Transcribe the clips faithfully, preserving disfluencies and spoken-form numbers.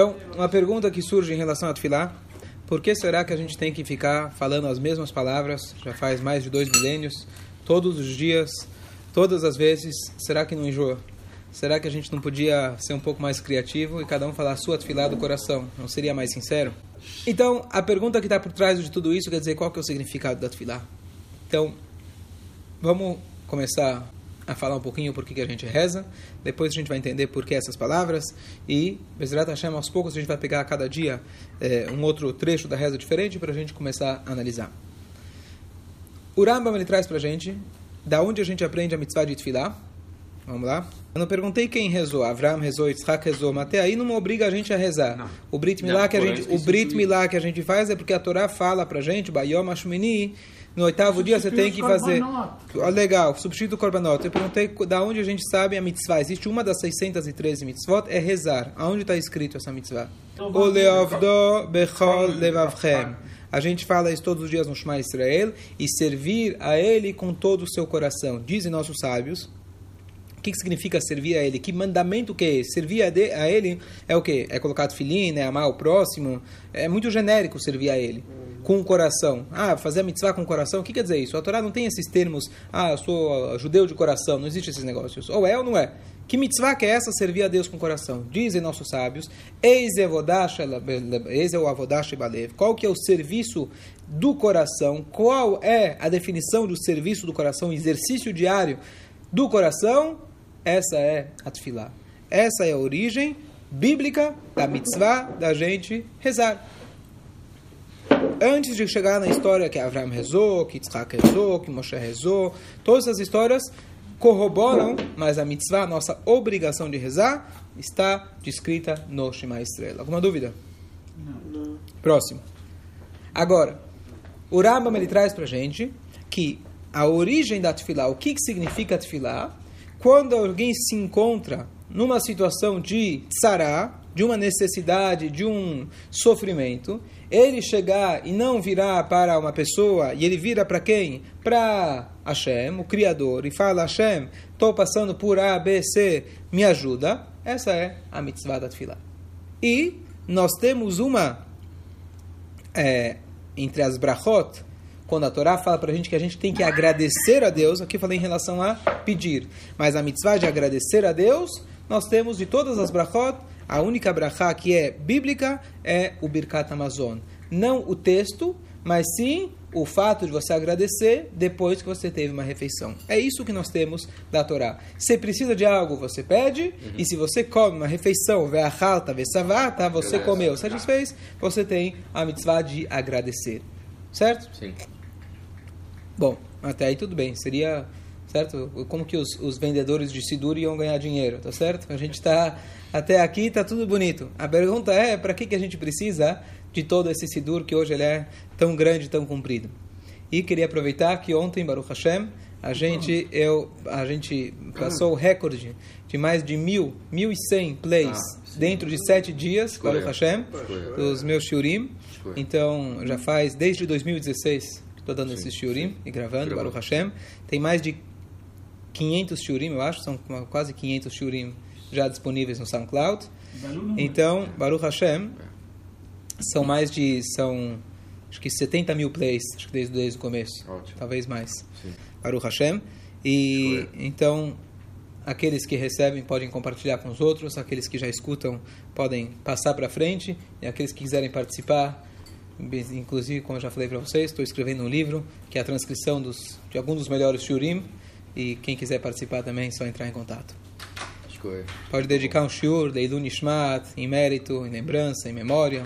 Então, uma pergunta que surge em relação a Tfilah, por que será que a gente tem que ficar falando as mesmas palavras, já faz mais de dois milênios, todos os dias, todas as vezes, será que não enjoa? Será que a gente não podia ser um pouco mais criativo e cada um falar a sua Tfilah do coração? Não seria mais sincero? Então, a pergunta que está por trás de tudo isso, quer dizer, qual que é o significado da Tfilah? Então, vamos começar a falar um pouquinho por que a gente reza, depois a gente vai entender por que essas palavras, e, Bezrat Hashem, aos poucos a gente vai pegar a cada dia é, um outro trecho da reza diferente para a gente começar a analisar. O Rambam, ele traz para a gente da onde a gente aprende a mitzvah de Tfilah. Vamos lá. Eu não perguntei quem rezou. Avraham rezou, Tzach rezou, mas até aí não obriga a gente a rezar. Não. O Brit Milá não, que a gente, o Brit Milá que a gente faz é porque a Torá fala pra gente, Bayom Hashmini, no oitavo dia você tem que fazer. Oh, legal, substitui o Corbanote. Eu perguntei da onde a gente sabe a mitzvah. Existe uma das seiscentas e treze mitzvot, é rezar. Aonde está escrito essa mitzvah? Oleovdo bechol levavchem. A gente fala isso todos os dias no Shema Israel, e servir a ele com todo o seu coração. Dizem nossos sábios, o que significa servir a ele? Que mandamento que é esse? Servir a ele é o quê? É colocar tefilin, é amar o próximo? É muito genérico servir a ele. Com o coração. Ah, fazer a mitzvah com o coração? O que quer dizer isso? A Torá não tem esses termos, ah, eu sou judeu de coração, não existe esses negócios. Ou é ou não é? Que mitzvah que é essa? Servir a Deus com o coração. Dizem nossos sábios, eis o avodash balev. Qual que é o serviço do coração? Qual é a definição do serviço do coração, exercício diário do coração? Essa é a Tfilah. Essa é a origem bíblica da mitzvah da gente rezar. Antes de chegar na história que Avraham rezou, que Tzach rezou, que Moshe rezou, todas essas histórias corroboram, mas a mitzvah, a nossa obrigação de rezar, está descrita no Shema Israel. Alguma dúvida? Não. Próximo. Agora, o Rambam, ele traz pra gente que a origem da Tfilah, o que, que significa Tfilah, quando alguém se encontra numa situação de tsara, de uma necessidade, de um sofrimento, ele chegar e não virar para uma pessoa, e ele vira para quem? Para Hashem, o Criador, e fala, Hashem, estou passando por A, B, C, me ajuda. Essa é a mitzvah da Tfilah. E nós temos uma, é, entre as brachot, quando a Torá fala para a gente que a gente tem que agradecer a Deus, aqui eu falei em relação a pedir, mas a mitzvah de agradecer a Deus, nós temos de todas as brachot, a única bracha que é bíblica é o Birkat Hamazon. Não o texto, mas sim o fato de você agradecer depois que você teve uma refeição. É isso que nós temos da Torá. Se precisa de algo, você pede, uhum. E se você come uma refeição, você comeu, satisfez, você tem a mitzvah de agradecer. Certo? Sim. Bom, até aí tudo bem, seria, certo? Como que os, os vendedores de sidur iam ganhar dinheiro, tá certo? A gente está, até aqui está tudo bonito. A pergunta é, para que, que a gente precisa de todo esse sidur que hoje ele é tão grande, tão comprido? E queria aproveitar que ontem, Baruch Hashem, a gente, eu, a gente passou o recorde de mais de mil, mil e cem plays ah, dentro de sete dias, Baruch Hashem, dos meus shiurim. Então, já faz desde dois mil e dezesseis... Estou dando sim, esses shiurim e gravando, Baruch Hashem. Tem mais de quinhentos shiurim, eu acho. São quase quinhentos shiurim já disponíveis no SoundCloud. Então, Baruch Hashem, são mais de... São, acho que setenta mil plays, acho que desde, desde o começo. Ótimo. Talvez mais. Sim. Baruch Hashem. E, Sim. então, aqueles que recebem podem compartilhar com os outros. Aqueles que já escutam podem passar para frente. E aqueles que quiserem participar... Inclusive, como eu já falei para vocês, estou escrevendo um livro que é a transcrição dos, de alguns dos melhores shiurim, e quem quiser participar também é só entrar em contato. Escolha. Pode dedicar um shiur de Iluy Nishmat, em mérito, em lembrança, em memória,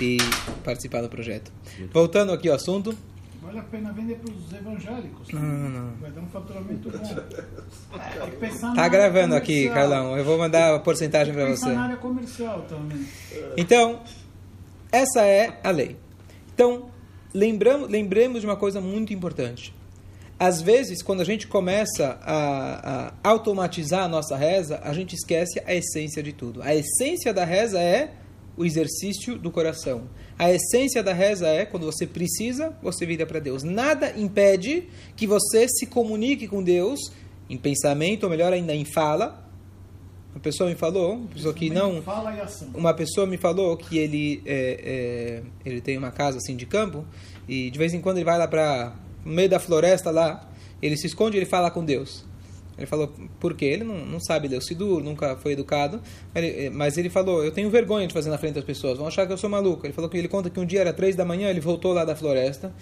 e participar do projeto. Voltando aqui ao assunto. Vale a pena vender para os evangélicos. Não, não, não. Vai dar um faturamento bom. Está tá gravando aqui, Carlão. Eu vou mandar a porcentagem para você. Na área comercial também. Então, essa é a lei. Então, lembramos, lembremos de uma coisa muito importante. Às vezes, quando a gente começa a, a automatizar a nossa reza, a gente esquece a essência de tudo. A essência da reza é o exercício do coração. A essência da reza é, quando você precisa, você vira para Deus. Nada impede que você se comunique com Deus, em pensamento, ou melhor ainda, em fala, Uma pessoa me falou, uma pessoa que não, uma pessoa me falou que ele é, é, ele tem uma casa assim de campo e de vez em quando ele vai lá para no meio da floresta lá, ele se esconde e ele fala com Deus. Ele falou, por quê? Ele não, não sabe ler o sidur, nunca foi educado. Ele, mas ele falou, eu tenho vergonha de fazer na frente das pessoas, vão achar que eu sou maluco. Ele falou que ele conta que um dia era três da manhã, ele voltou lá da floresta,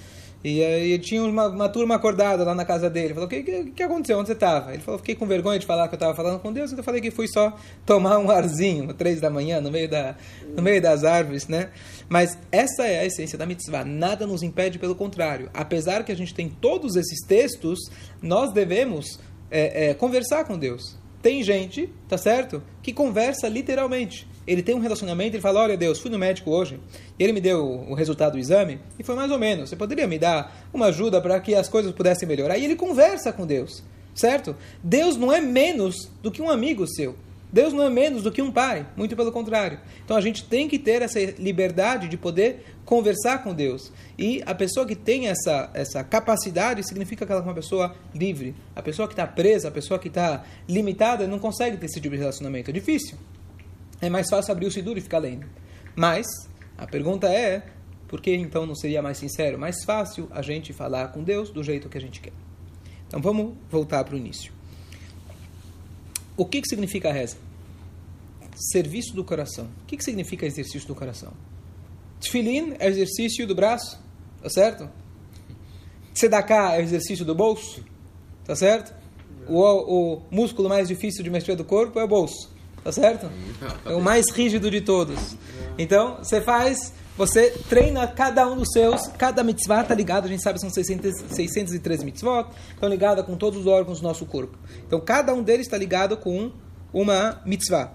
e aí tinha uma, uma turma acordada lá na casa dele. Ele falou, o que, que, que aconteceu? Onde você estava? Ele falou, fiquei com vergonha de falar que eu estava falando com Deus, então eu falei que fui só tomar um arzinho, três da manhã, no meio, da, no meio das árvores, né? Mas essa é a essência da mitzvah. Nada nos impede, pelo contrário. Apesar que a gente tem todos esses textos, nós devemos... É, é, conversar com Deus. Tem gente, tá certo? Que conversa literalmente. Ele tem um relacionamento, ele fala, olha Deus, fui no médico hoje, e ele me deu o resultado do exame, e foi mais ou menos, você poderia me dar uma ajuda para que as coisas pudessem melhorar? E ele conversa com Deus, certo? Deus não é menos do que um amigo seu. Deus não é menos do que um pai, muito pelo contrário. Então a gente tem que ter essa liberdade de poder conversar com Deus. E a pessoa que tem essa, essa capacidade significa que ela é uma pessoa livre. A pessoa que está presa, a pessoa que está limitada, não consegue ter esse tipo de relacionamento. É difícil. É mais fácil abrir o sidur e ficar lendo. Mas a pergunta é, por que então não seria mais sincero, mais fácil a gente falar com Deus do jeito que a gente quer? Então vamos voltar para o início. O que, que significa a reza? Serviço do coração. O que, que significa exercício do coração? Tfilin é exercício do braço, tá certo? Tzedaká é exercício do bolso, tá certo? O, o músculo mais difícil de mexer do corpo é o bolso, tá certo? É o mais rígido de todos. Então, você faz, você treina cada um dos seus, cada mitzvah está ligado, a gente sabe, são seiscentos, seiscentos e três mitzvot, estão ligadas com todos os órgãos do nosso corpo. Então, cada um deles está ligado com uma mitzvah.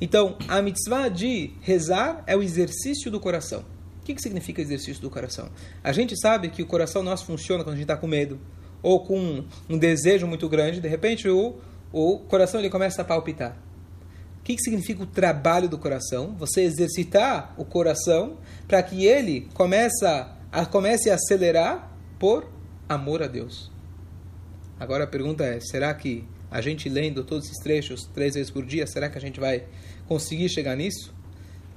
Então, a mitzvah de rezar é o exercício do coração. O que, que significa exercício do coração? A gente sabe que o coração nosso funciona quando a gente está com medo, ou com um desejo muito grande, de repente o, o coração ele começa a palpitar. O que, que significa o trabalho do coração? Você exercitar o coração para que ele comece a, comece a acelerar por amor a Deus. Agora a pergunta é, será que a gente lendo todos esses trechos três vezes por dia, será que a gente vai conseguir chegar nisso?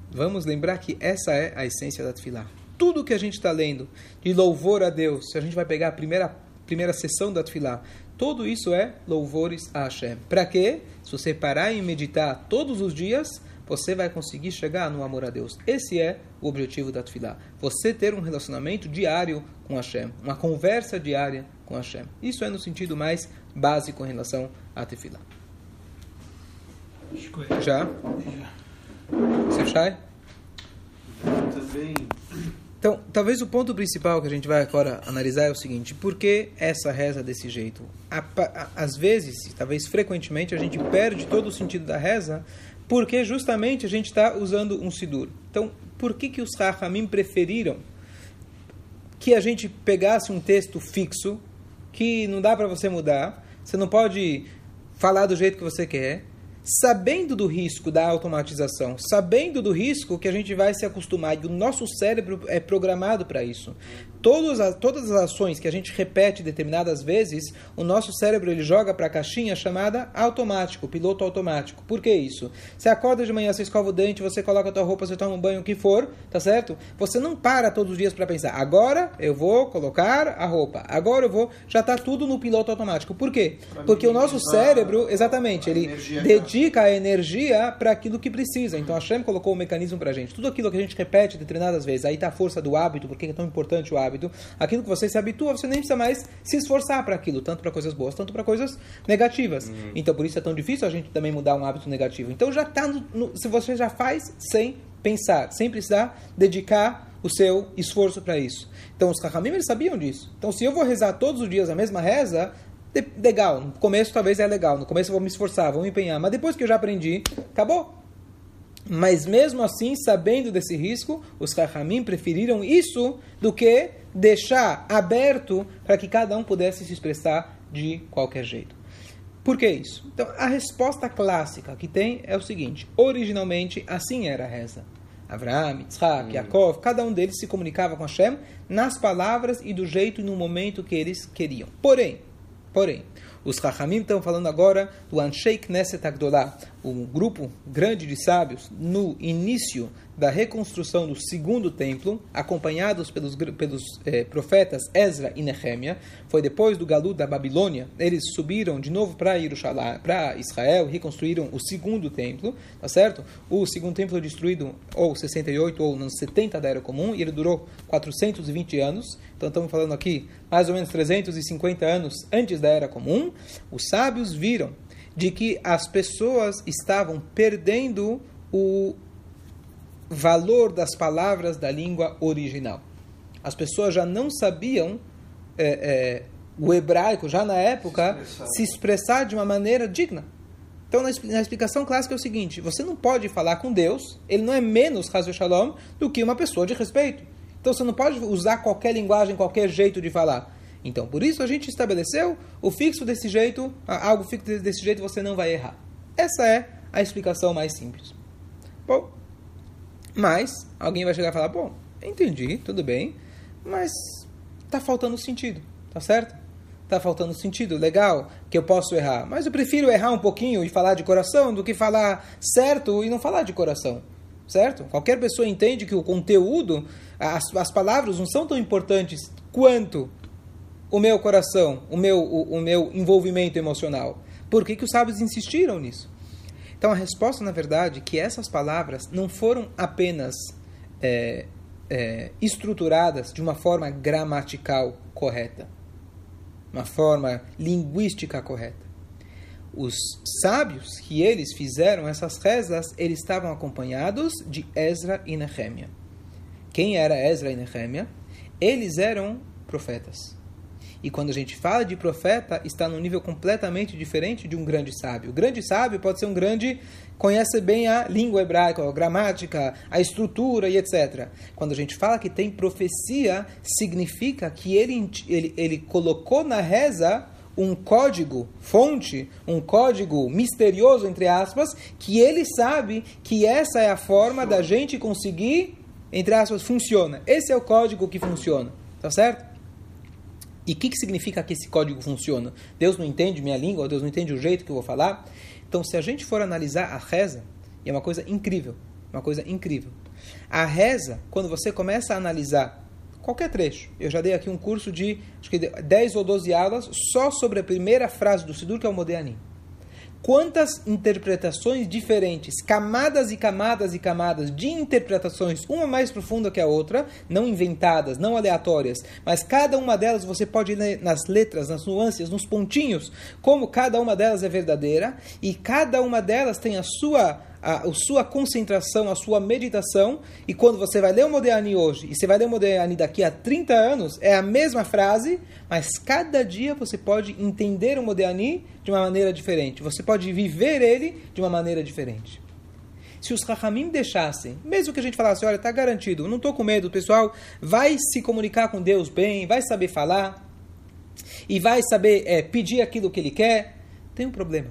Vamos lembrar que essa é a essência da Tfilah. Tudo que a gente está lendo de louvor a Deus, se a gente vai pegar a primeira, primeira sessão da Tfilah, tudo isso é louvores a Hashem. Para quê? Se você parar e meditar todos os dias, você vai conseguir chegar no amor a Deus. Esse é o objetivo da Tfilah. Você ter um relacionamento diário com Hashem. Uma conversa diária com Hashem. Isso é no sentido mais básico em relação à Tfilah. Já? Já. Você sai? Também... Então, talvez o ponto principal que a gente vai agora analisar é o seguinte, por que essa reza desse jeito? Às vezes, talvez frequentemente, a gente perde todo o sentido da reza, porque justamente a gente está usando um sidur. Então, por que, que os ha-hamim preferiram que a gente pegasse um texto fixo, que não dá para você mudar, você não pode falar do jeito que você quer, sabendo do risco da automatização, sabendo do risco que a gente vai se acostumar, e o nosso cérebro é programado para isso. Todas as, todas as ações que a gente repete determinadas vezes, o nosso cérebro ele joga para a caixinha chamada automático, piloto automático. Por que isso? Você acorda de manhã, você escova o dente, você coloca a tua roupa, você toma um banho, o que for, tá certo? Você não para todos os dias para pensar, agora eu vou colocar a roupa, agora eu vou... Já está tudo no piloto automático. Por quê? Porque o nosso cérebro, exatamente, ele dedica a energia para aquilo que precisa. Então, a Hashem colocou o mecanismo para a gente. Tudo aquilo que a gente repete determinadas vezes, aí está a força do hábito, porque é tão importante o hábito. Aquilo que você se habitua, você nem precisa mais se esforçar para aquilo, tanto para coisas boas, tanto para coisas negativas. Uhum. Então, por isso é tão difícil a gente também mudar um hábito negativo. Então, já tá no, no, se você já faz sem pensar, sem precisar dedicar o seu esforço para isso. Então, os kakamim, eles sabiam disso. Então, se eu vou rezar todos os dias a mesma reza, de, legal, no começo talvez é legal, no começo eu vou me esforçar, vou me empenhar, mas depois que eu já aprendi, acabou. Mas mesmo assim, sabendo desse risco, os ha-hamim preferiram isso do que deixar aberto para que cada um pudesse se expressar de qualquer jeito. Por que isso? Então, a resposta clássica que tem é o seguinte. Originalmente, assim era a reza. Avraham, Tzach, Yaakov, cada um deles se comunicava com Hashem nas palavras e do jeito e no momento que eles queriam. Porém, porém, Os ha-hamim estão falando agora do Anshei Knesset Agdolá, um grupo grande de sábios, no início da reconstrução do segundo templo, acompanhados pelos, pelos eh, profetas Ezra e Nehemia. Foi depois do galut da Babilônia, eles subiram de novo para Jerusalém, para Israel, reconstruíram o segundo templo, tá certo? O segundo templo foi destruído ou sessenta e oito ou nos setenta da Era Comum, e ele durou quatrocentos e vinte anos. Então estamos falando aqui mais ou menos trezentos e cinquenta anos antes da Era Comum. Os sábios viram de que as pessoas estavam perdendo o valor das palavras da língua original. As pessoas já não sabiam é, é, o hebraico, já na época, se expressar. se expressar de uma maneira digna. Então, na explicação clássica é o seguinte: você não pode falar com Deus, ele não é menos, chas v'shalom, do que uma pessoa de respeito. Então, você não pode usar qualquer linguagem, qualquer jeito de falar. Então, por isso a gente estabeleceu o fixo desse jeito, algo fixo desse jeito você não vai errar. Essa é a explicação mais simples. Bom, mas alguém vai chegar e falar, bom, entendi, tudo bem, mas está faltando sentido, tá certo? Está faltando sentido, legal, que eu posso errar, mas eu prefiro errar um pouquinho e falar de coração do que falar certo e não falar de coração. Certo? Qualquer pessoa entende que o conteúdo, as, as palavras não são tão importantes quanto o meu coração, o meu, o, o meu envolvimento emocional. Por que que os sábios insistiram nisso? Então, a resposta, na verdade, é que essas palavras não foram apenas é, é, estruturadas de uma forma gramatical correta, uma forma linguística correta. Os sábios que eles fizeram essas rezas, eles estavam acompanhados de Ezra e Nehemia. Quem era Ezra e Nehemia? Eles eram profetas. E quando a gente fala de profeta, está num nível completamente diferente de um grande sábio. O grande sábio pode ser um grande, conhece bem a língua hebraica, a gramática, a estrutura e etcétera. Quando a gente fala que tem profecia, significa que ele, ele, ele colocou na reza um código, fonte, um código misterioso, entre aspas, que ele sabe que essa é a forma da gente conseguir, entre aspas, funciona. Esse é o código que funciona, tá certo? E o que, que significa que esse código funciona? Deus não entende minha língua, Deus não entende o jeito que eu vou falar? Então, se a gente for analisar a reza, é uma coisa incrível, uma coisa incrível. A reza, quando você começa a analisar qualquer trecho, eu já dei aqui um curso de acho que dez ou doze aulas só sobre a primeira frase do sidur, que é o Modéanim. Quantas interpretações diferentes, camadas e camadas e camadas de interpretações, uma mais profunda que a outra, não inventadas, não aleatórias, mas cada uma delas você pode ler nas letras, nas nuances, nos pontinhos, como cada uma delas é verdadeira, e cada uma delas tem a sua, a, a sua concentração, a sua meditação, e quando você vai ler o Modéanim hoje, e você vai ler o Modéanim daqui a trinta anos, é a mesma frase, mas cada dia você pode entender o Modéanim de uma maneira diferente. Você pode viver ele de uma maneira diferente. Se os ha-hamim deixassem, mesmo que a gente falasse, olha, está garantido, não estou com medo, o pessoal vai se comunicar com Deus bem, vai saber falar, e vai saber é, pedir aquilo que ele quer, tem um problema.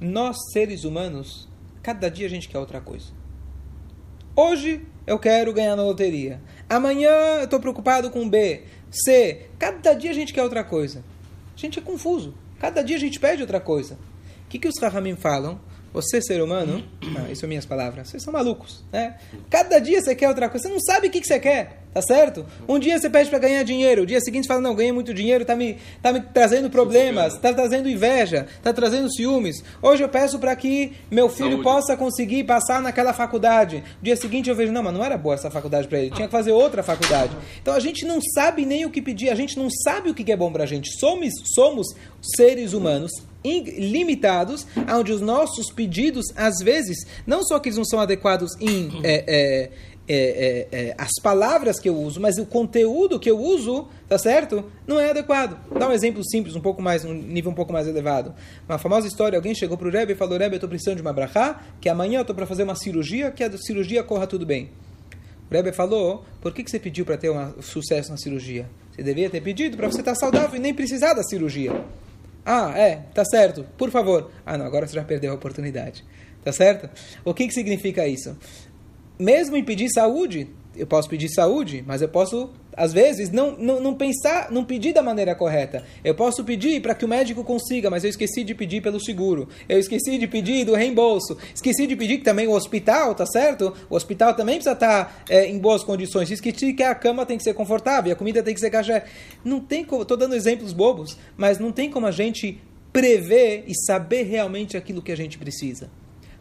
Nós, seres humanos, cada dia a gente quer outra coisa. Hoje eu quero ganhar na loteria. Amanhã eu estou preocupado com B, C. Cada dia a gente quer outra coisa. A gente é confuso. Cada dia a gente pede outra coisa. O que, que os ha-hamim falam? Você, ser humano, ah, isso são minhas palavras, vocês são malucos, né? Cada dia você quer outra coisa, você não sabe o que, que você quer, tá certo? Um dia você pede para ganhar dinheiro, o dia seguinte você fala, não, ganhei muito dinheiro, tá me, tá me trazendo problemas, tá trazendo inveja, tá trazendo ciúmes. Hoje eu peço para que meu filho Saúde. possa conseguir passar naquela faculdade. O dia seguinte eu vejo, não, mas não era boa essa faculdade para ele, tinha que fazer outra faculdade. Então a gente não sabe nem o que pedir, a gente não sabe o que é bom pra gente. Somos, somos seres humanos limitados, onde os nossos pedidos, às vezes, não só que eles não são adequados em é, é, é, é, é, as palavras que eu uso, mas o conteúdo que eu uso, tá certo? Não é adequado. Dá um exemplo simples, um pouco mais, um nível um pouco mais elevado. Uma famosa história, alguém chegou pro Rebbe e falou, Rebbe, eu tô precisando de uma bracha, que amanhã eu tô para fazer uma cirurgia, que a cirurgia corra tudo bem. O Rebbe falou, por que, que você pediu para ter um sucesso na cirurgia? Você deveria ter pedido para você estar saudável e nem precisar da cirurgia. Ah, é, tá certo, por favor. Ah, não, agora você já perdeu a oportunidade. Tá certo? O que, que significa isso? Mesmo em pedir saúde, eu posso pedir saúde, mas eu posso às vezes, não, não, não pensar, não pedir da maneira correta. Eu posso pedir para que o médico consiga, mas eu esqueci de pedir pelo seguro. Eu esqueci de pedir do reembolso. Esqueci de pedir que também o hospital, tá certo? O hospital também precisa estar é, em boas condições. Esqueci que a cama tem que ser confortável, a comida tem que ser caché. Não tem como, estou dando exemplos bobos, mas não tem como a gente prever e saber realmente aquilo que a gente precisa.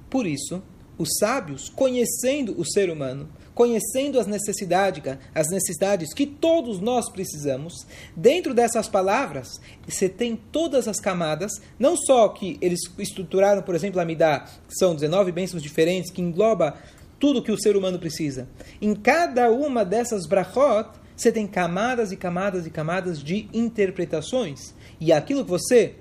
Por isso, os sábios, conhecendo o ser humano, conhecendo as necessidades, as necessidades que todos nós precisamos, dentro dessas palavras, você tem todas as camadas, não só que eles estruturaram, por exemplo, a Midá, que são dezenove bênçãos diferentes, que engloba tudo que o ser humano precisa. Em cada uma dessas brachot, você tem camadas e camadas e camadas de interpretações. E aquilo que você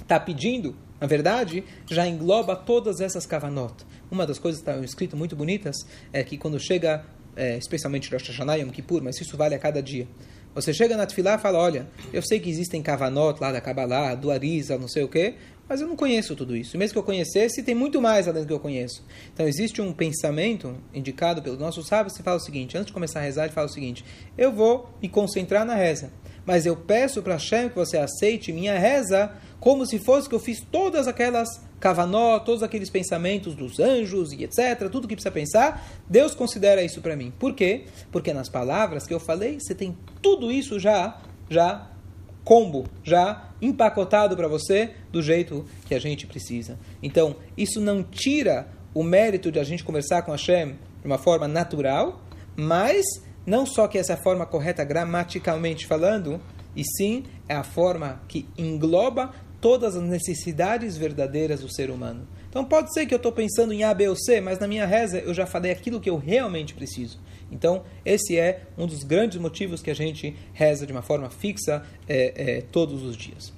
está pedindo, na verdade, já engloba todas essas kavanot. Uma das coisas que estão escritas muito bonitas é que quando chega, é, especialmente Rosh Hashanah e Yom Kippur, mas isso vale a cada dia. Você chega na Tfilah e fala, olha, eu sei que existem kavanot lá da Kabbalah, do Arisa, não sei o quê, mas eu não conheço tudo isso. E mesmo que eu conhecesse, tem muito mais além do que eu conheço. Então existe um pensamento indicado pelos nossos sábios que fala o seguinte, antes de começar a rezar, ele fala o seguinte, eu vou me concentrar na reza, mas eu peço para Hashem que você aceite minha reza como se fosse que eu fiz todas aquelas kavanó, todos aqueles pensamentos dos anjos e etcétera, tudo que precisa pensar, Deus considera isso para mim. Por quê? Porque nas palavras que eu falei, você tem tudo isso já, já combo, já empacotado para você do jeito que a gente precisa. Então, isso não tira o mérito de a gente conversar com Hashem de uma forma natural, mas não só que essa é a forma correta gramaticalmente falando, e sim é a forma que engloba todas as necessidades verdadeiras do ser humano. Então pode ser que eu estou pensando em A, B ou C, mas na minha reza eu já falei aquilo que eu realmente preciso. Então esse é um dos grandes motivos que a gente reza de uma forma fixa é, é, todos os dias.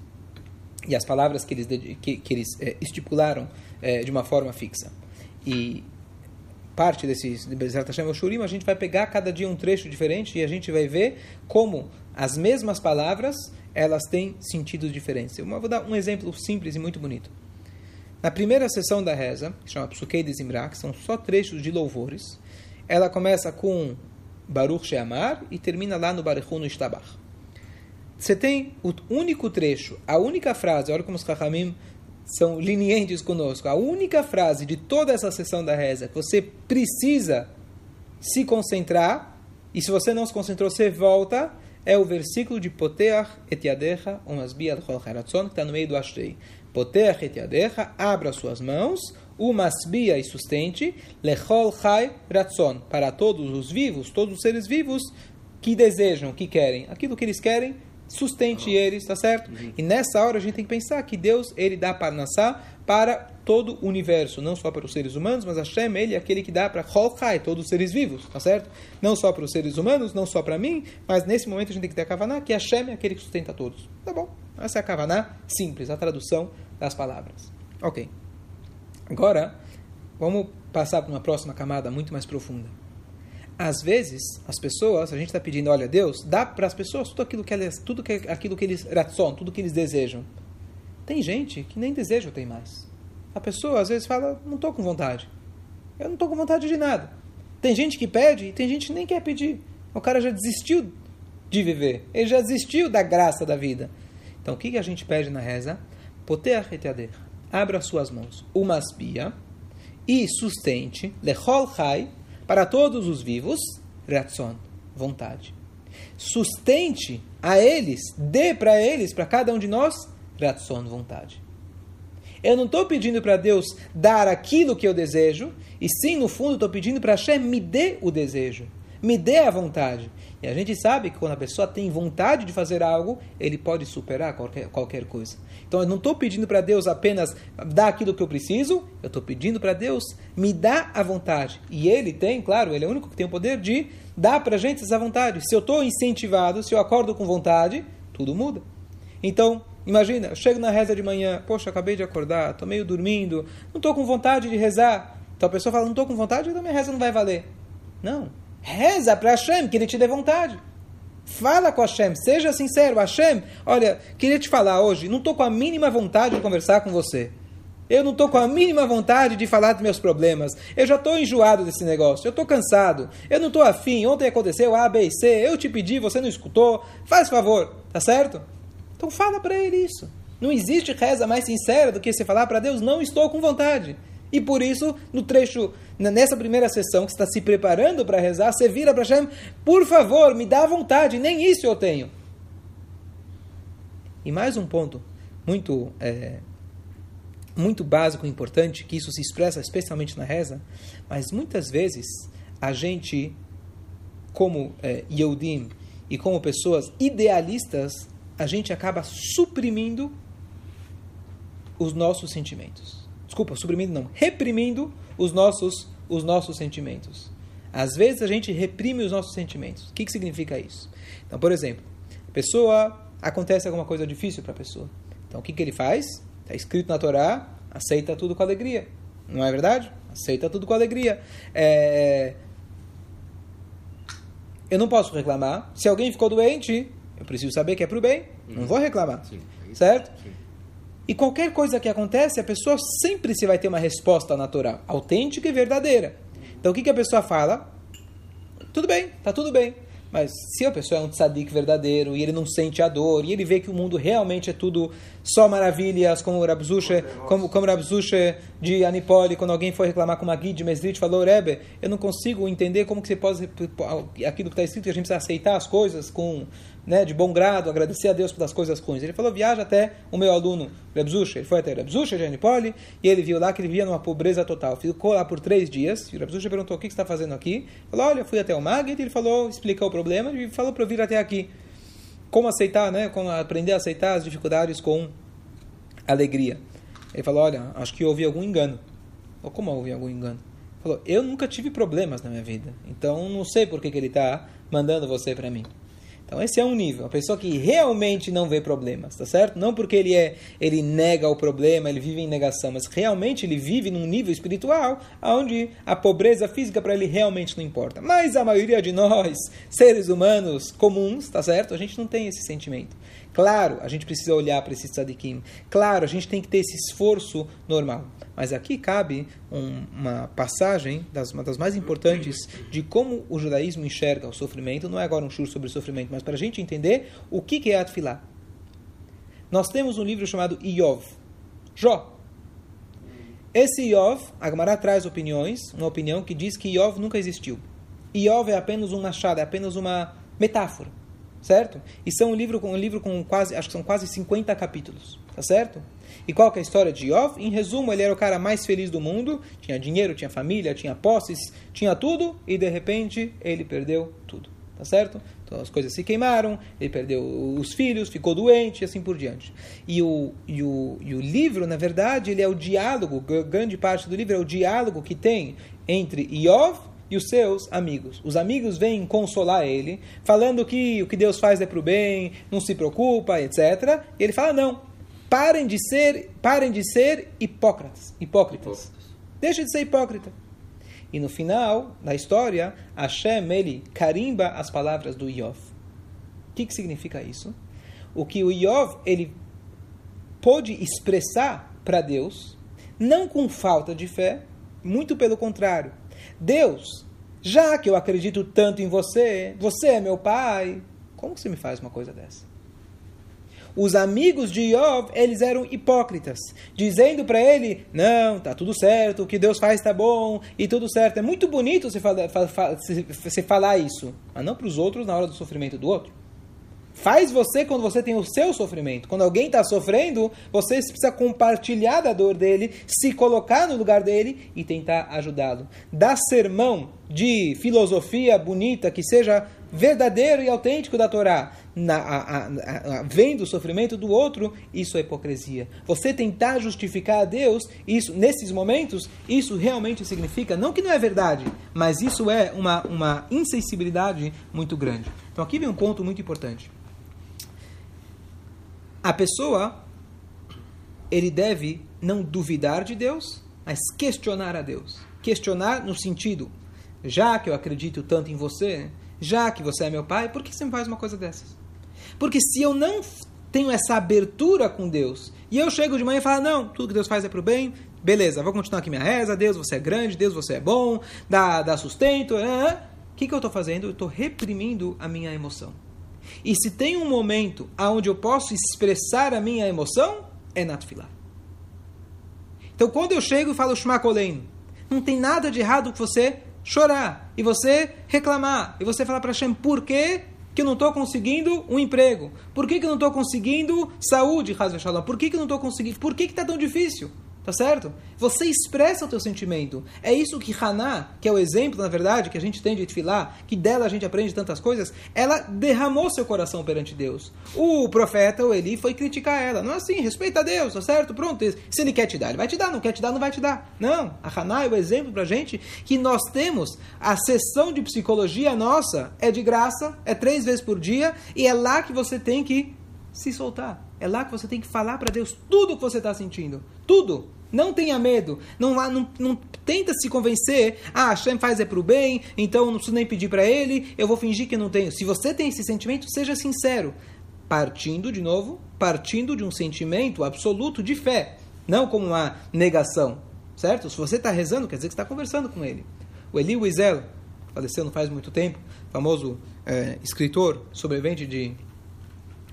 E as palavras que eles, que, que eles é, estipularam é, de uma forma fixa. E parte desses Bezerra Hashem Shurim, a gente vai pegar cada dia um trecho diferente e a gente vai ver como as mesmas palavras, elas têm sentidos diferentes. Eu vou dar um exemplo simples e muito bonito. Na primeira sessão da reza, que chama Psukei de Zimra, que são só trechos de louvores, ela começa com Baruch Sheamar e termina lá no Baruch no Ishtabach. Você tem o único trecho, a única frase, olha como os kakamim são lenientes conosco. A única frase de toda essa sessão da reza que você precisa se concentrar, e se você não se concentrou, você volta, é o versículo de Poteach et Yadecha umasbi al chol haratzon, que está no meio do Ashrei. Poteach et Yadecha, abra suas mãos, umasbia e sustente, lechol chai ratzon, para todos os vivos, todos os seres vivos que desejam, que querem, aquilo que eles querem, sustente eles, tá certo? Uhum. E nessa hora a gente tem que pensar que Deus, ele dá parnassá para todo o universo, não só para os seres humanos, mas Hashem, ele é aquele que dá para Holkai, todos os seres vivos, tá certo? Não só para os seres humanos, não só para mim, mas nesse momento a gente tem que ter a Kavaná, que Hashem é aquele que sustenta todos. Tá bom, essa é a Kavaná simples, a tradução das palavras. Ok. Agora, vamos passar para uma próxima camada muito mais profunda. Às vezes, as pessoas, a gente está pedindo, olha, Deus, dá para as pessoas tudo aquilo que elas, tudo que, aquilo que eles, Ratzon, tudo que eles desejam. Tem gente que nem desejo tem mais. A pessoa, às vezes, fala, não estou com vontade. Eu não estou com vontade de nada. Tem gente que pede e tem gente que nem quer pedir. O cara já desistiu de viver. Ele já desistiu da graça da vida. Então, o que, que a gente pede na reza? Poter etader. Abra suas mãos. Umasbia. E sustente. Lechol chai. Para todos os vivos, Ratzon, vontade. Sustente a eles, dê para eles, para cada um de nós, Ratzon, vontade. Eu não estou pedindo para Deus dar aquilo que eu desejo, e sim, no fundo, estou pedindo para Hashem me dê o desejo, me dê a vontade. E a gente sabe que quando a pessoa tem vontade de fazer algo, ele pode superar qualquer, qualquer coisa. Então, eu não estou pedindo para Deus apenas dar aquilo que eu preciso, eu estou pedindo para Deus me dar a vontade. E ele tem, claro, ele é o único que tem o poder de dar para a gente essa vontade. Se eu estou incentivado, se eu acordo com vontade, tudo muda. Então, imagina, eu chego na reza de manhã, poxa, acabei de acordar, estou meio dormindo, não estou com vontade de rezar. Então, a pessoa fala, não estou com vontade, então minha reza não vai valer. Não. Reza para Hashem, que ele te dê vontade. Fala com Hashem, seja sincero. Hashem, olha, queria te falar hoje, não estou com a mínima vontade de conversar com você. Eu não estou com a mínima vontade de falar dos meus problemas. Eu já estou enjoado desse negócio. Eu estou cansado. Eu não estou afim. Ontem aconteceu A, B e C. Eu te pedi, você não escutou. Faz favor. Tá certo? Então fala para ele isso. Não existe reza mais sincera do que você falar para Deus, não estou com vontade. E por isso, no trecho, nessa primeira sessão que você está se preparando para rezar, você vira para Hashem, por favor, me dá vontade. Nem isso eu tenho. E mais um ponto muito... É... muito básico e importante, que isso se expressa especialmente na reza, mas muitas vezes a gente, como é, Yehudim e como pessoas idealistas, a gente acaba suprimindo os nossos sentimentos. Desculpa, suprimindo não, reprimindo os nossos, os nossos sentimentos. Às vezes a gente reprime os nossos sentimentos. O que, que significa isso? Então, por exemplo, a pessoa, acontece alguma coisa difícil para a pessoa. Então, o que, que ele faz? Está escrito na Torá, aceita tudo com alegria. Não é verdade? Aceita tudo com alegria. É... Eu não posso reclamar. Se alguém ficou doente, eu preciso saber que é para o bem. Uhum. Não vou reclamar. Sim. Certo? Sim. E qualquer coisa que acontece, a pessoa sempre se vai ter uma resposta natural, autêntica e verdadeira. Então o que, que a pessoa fala? Tudo bem, está tudo bem. Mas se a pessoa é um tzadik verdadeiro e ele não sente a dor, e ele vê que o mundo realmente é tudo só maravilhas, como o Rab Zusha, como, como Rab Zusha de Anipoli, quando alguém foi reclamar com uma guia de Mesrit, falou, Rebbe, eu não consigo entender como que você pode... Aquilo que está escrito, que a gente precisa aceitar as coisas com, né, de bom grado, agradecer a Deus pelas coisas ruins. Ele falou, viaja até o meu aluno, Rab Zusha. Ele foi até Rab Zusha de Anipoli, e ele viu lá que ele vivia numa pobreza total. Ficou lá por três dias, e o Rab Zusha perguntou, o que você está fazendo aqui? Ele falou, olha, eu fui até o Maggid, ele falou, explicou o problema. E falou para eu vir até aqui. Como aceitar, né? Como aprender a aceitar as dificuldades com alegria. Ele falou, olha, acho que houve algum engano. Ou como houve algum engano? Ele falou, eu nunca tive problemas na minha vida. Então, não sei por que, que ele está mandando você para mim. Então, esse é um nível. A pessoa que realmente não vê problemas, tá certo? Não porque ele, é, ele nega o problema, ele vive em negação, mas realmente ele vive num nível espiritual onde a pobreza física para ele realmente não importa. Mas a maioria de nós, seres humanos comuns, tá certo? A gente não tem esse sentimento. Claro, a gente precisa olhar para esse tzadikim. Claro, a gente tem que ter esse esforço normal. Mas aqui cabe um, uma passagem, das, uma das mais importantes, de como o judaísmo enxerga o sofrimento. Não é agora um shiur sobre o sofrimento, mas para a gente entender o que, que é a Tfilah. Nós temos um livro chamado Iov. Jó. Esse Iov, a Gemara traz opiniões, uma opinião que diz que Iov nunca existiu. Iov é apenas um machado, é apenas uma metáfora. Certo? E são um livro, um livro com quase, acho que são quase cinquenta capítulos, tá certo? E qual que é a história de Iov? Em resumo, ele era o cara mais feliz do mundo, tinha dinheiro, tinha família, tinha posses, tinha tudo, e de repente ele perdeu tudo, tá certo? Então as coisas se queimaram, ele perdeu os filhos, ficou doente e assim por diante. E o, e o, e o livro, na verdade, ele é o diálogo, grande parte do livro é o diálogo que tem entre Iov e os seus amigos. Os amigos vêm consolar ele, falando que o que Deus faz é pro bem, não se preocupa, etcétera. E ele fala, não, parem de ser, parem de ser hipócritas, hipócritas. Hipócritas. Deixa de ser hipócrita. E no final da história, Hashem, ele carimba as palavras do Iov. O que, que significa isso? O que o Iov, ele pôde expressar para Deus, não com falta de fé, muito pelo contrário. Deus, já que eu acredito tanto em você, você é meu pai, como você me faz uma coisa dessa? Os amigos de Iov, eles eram hipócritas, dizendo para ele, não, tá tudo certo, o que Deus faz tá bom, e tudo certo. É muito bonito você falar, você falar isso, mas não para os outros na hora do sofrimento do outro. Faz você quando você tem o seu sofrimento. Quando alguém está sofrendo, você precisa compartilhar da dor dele, se colocar no lugar dele e tentar ajudá-lo. Dá sermão de filosofia bonita, que seja verdadeiro e autêntico da Torá. Na, a, a, a, a, vendo o sofrimento do outro, isso é hipocrisia. Você tentar justificar a Deus, isso, nesses momentos, isso realmente significa, não que não é verdade, mas isso é uma, uma insensibilidade muito grande. Então aqui vem um ponto muito importante. A pessoa, ele deve não duvidar de Deus, mas questionar a Deus. Questionar no sentido, já que eu acredito tanto em você, já que você é meu pai, por que você me faz uma coisa dessas? Porque se eu não tenho essa abertura com Deus, e eu chego de manhã e falo, não, tudo que Deus faz é para o bem, beleza, vou continuar aqui minha reza, Deus, você é grande, Deus, você é bom, dá, dá sustento, ah, ah. O que, que eu estou fazendo? Eu estou reprimindo a minha emoção. E se tem um momento onde eu posso expressar a minha emoção, é na Tfilah. Então, quando eu chego e falo Shema Koleinu, não tem nada de errado que você chorar, e você reclamar, e você falar para Hashem, por quê que eu não estou conseguindo um emprego? Por que, que eu não estou conseguindo saúde, Haz V'Shalom? Por que, que eu não estou conseguindo? Por que está tão difícil? Tá certo? Você expressa o teu sentimento. É isso que Haná, que é o exemplo, na verdade, que a gente tem de Tfilah, que dela a gente aprende tantas coisas, ela derramou seu coração perante Deus. O profeta, o Eli, foi criticar ela. Não é assim, respeita a Deus, tá certo? Pronto. Se ele quer te dar, ele vai te dar. Não quer te dar, não vai te dar. Não. A Haná é o exemplo pra gente que nós temos a sessão de psicologia nossa, é de graça, é três vezes por dia, e é lá que você tem que se soltar. É lá que você tem que falar para Deus tudo o que você está sentindo. Tudo. Não tenha medo. Não, não, não tenta se convencer. Ah, Hashem faz é para o bem, então não preciso nem pedir para ele, eu vou fingir que não tenho. Se você tem esse sentimento, seja sincero. Partindo, de novo, partindo de um sentimento absoluto de fé. Não como uma negação. Certo? Se você está rezando, quer dizer que você está conversando com ele. O Eli Wiesel, que faleceu não faz muito tempo, famoso é, escritor, sobrevivente de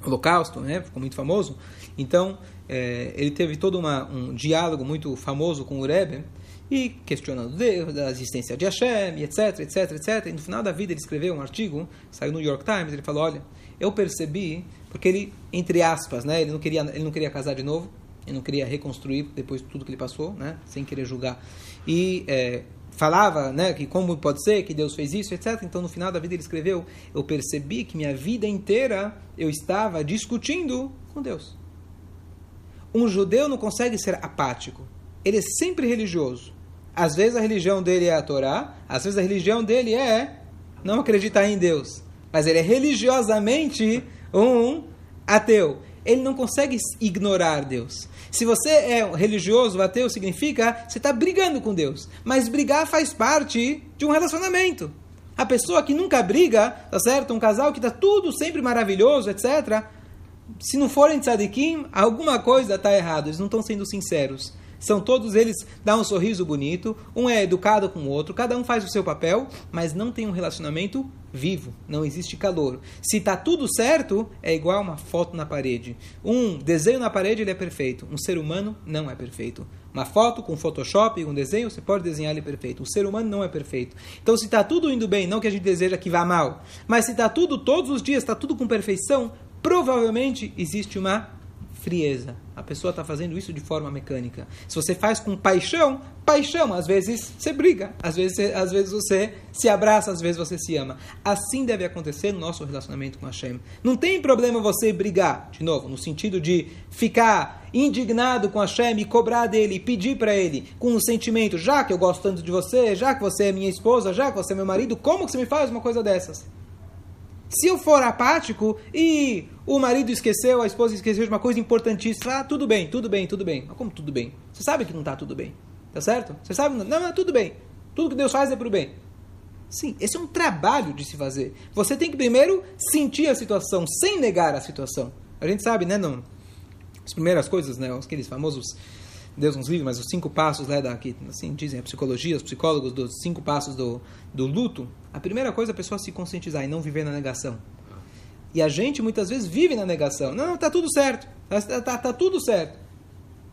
Holocausto, né? Ficou muito famoso. Então, é, ele teve todo uma, um diálogo muito famoso com o Rebbe, e questionando Deus, da existência de Hashem, etc, etc, etc. E no final da vida ele escreveu um artigo, saiu no New York Times, ele falou, olha, eu percebi, porque ele, entre aspas, né? Ele não queria, ele não queria casar de novo, ele não queria reconstruir depois de tudo que ele passou, né? Sem querer julgar. E... É, falava, né, que como pode ser que Deus fez isso, etcétera. Então, no final da vida ele escreveu, eu percebi que minha vida inteira eu estava discutindo com Deus. Um judeu não consegue ser apático. Ele é sempre religioso. Às vezes a religião dele é a Torá, às vezes a religião dele é não acreditar em Deus. Mas ele é religiosamente um ateu. Ele não consegue ignorar Deus. Se você é religioso, ateu, significa você está brigando com Deus. Mas brigar faz parte de um relacionamento. A pessoa que nunca briga, tá certo? Um casal que está tudo sempre maravilhoso, etcétera. Se não forem tzadikim, alguma coisa está errada. Eles não estão sendo sinceros. São todos eles, dá um sorriso bonito, um é educado com o outro, cada um faz o seu papel, mas não tem um relacionamento vivo, não existe calor. Se está tudo certo, é igual uma foto na parede. Um desenho na parede, ele é perfeito. Um ser humano não é perfeito. Uma foto com Photoshop, um desenho, você pode desenhar ele perfeito. O ser humano não é perfeito. Então, se está tudo indo bem, não que a gente deseja que vá mal, mas se está tudo, todos os dias, está tudo com perfeição, provavelmente existe uma frieza. A pessoa está fazendo isso de forma mecânica. Se você faz com paixão, paixão, às vezes você briga, às vezes, às vezes você se abraça, às vezes você se ama. Assim deve acontecer no nosso relacionamento com Hashem. Não tem problema você brigar, de novo, no sentido de ficar indignado com Hashem e cobrar dele, pedir para ele com um sentimento, já que eu gosto tanto de você, já que você é minha esposa, já que você é meu marido, como que você me faz uma coisa dessas? Se eu for apático e o marido esqueceu, a esposa esqueceu de uma coisa importantíssima, ah, tudo bem, tudo bem, tudo bem. Mas como tudo bem? Você sabe que não está tudo bem, tá certo? Você sabe que não, não, tudo bem. Tudo que Deus faz é para o bem. Sim, esse é um trabalho de se fazer. Você tem que primeiro sentir a situação, sem negar a situação. A gente sabe, né, não? As primeiras coisas, né, aqueles famosos... Deus nos livre, mas os cinco passos, né, da, que assim dizem a psicologia, os psicólogos, dos cinco passos do, do luto, a primeira coisa é a pessoa se conscientizar e não viver na negação. E a gente, muitas vezes, vive na negação. Não, não, tá tudo certo. Tá, tá, tá tudo certo.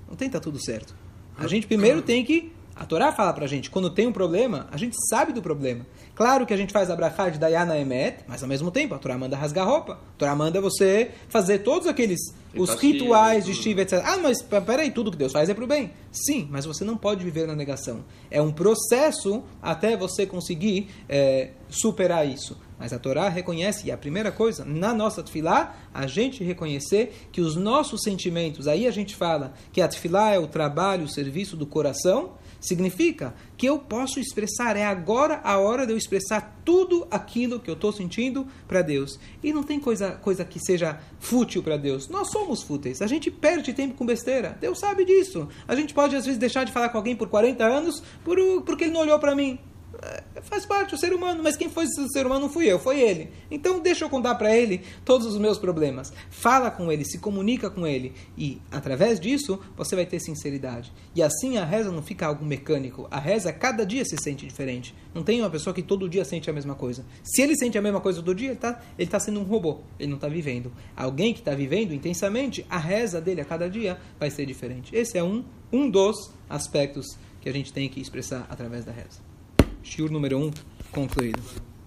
Não tem tá tudo certo. A gente primeiro tem que... A Torá fala pra gente, quando tem um problema, a gente sabe do problema. Claro que a gente faz a bracha de Dayana Emet, mas ao mesmo tempo a Torá manda rasgar roupa. A Torá manda você fazer todos aqueles os rituais de Shiva, etcétera. Ah, mas peraí, tudo que Deus faz é pro bem. Sim, mas você não pode viver na negação. É um processo até você conseguir é, superar isso. Mas a Torá reconhece, e a primeira coisa, na nossa Tfilá, a gente reconhecer que os nossos sentimentos, aí a gente fala que a Tfilá é o trabalho, o serviço do coração, significa que eu posso expressar, é agora a hora de eu expressar tudo aquilo que eu estou sentindo para Deus. E não tem coisa, coisa que seja fútil para Deus. Nós somos fúteis, a gente perde tempo com besteira, Deus sabe disso. A gente pode, às vezes, deixar de falar com alguém por quarenta anos por, porque ele não olhou para mim. faz parte, o ser humano, mas quem foi o ser humano não fui eu, foi ele. Então deixa eu contar para ele todos os meus problemas. Fala com ele, se comunica com ele, e através disso você vai ter sinceridade. E assim a reza não fica algo mecânico, a reza cada dia se sente diferente. Não tem uma pessoa que todo dia sente a mesma coisa. Se ele sente a mesma coisa todo dia, ele está ele tá sendo um robô, ele não está vivendo. Alguém que está vivendo intensamente, a reza dele a cada dia vai ser diferente. Esse é um, um dos aspectos que a gente tem que expressar através da reza. Shiur número um concluído.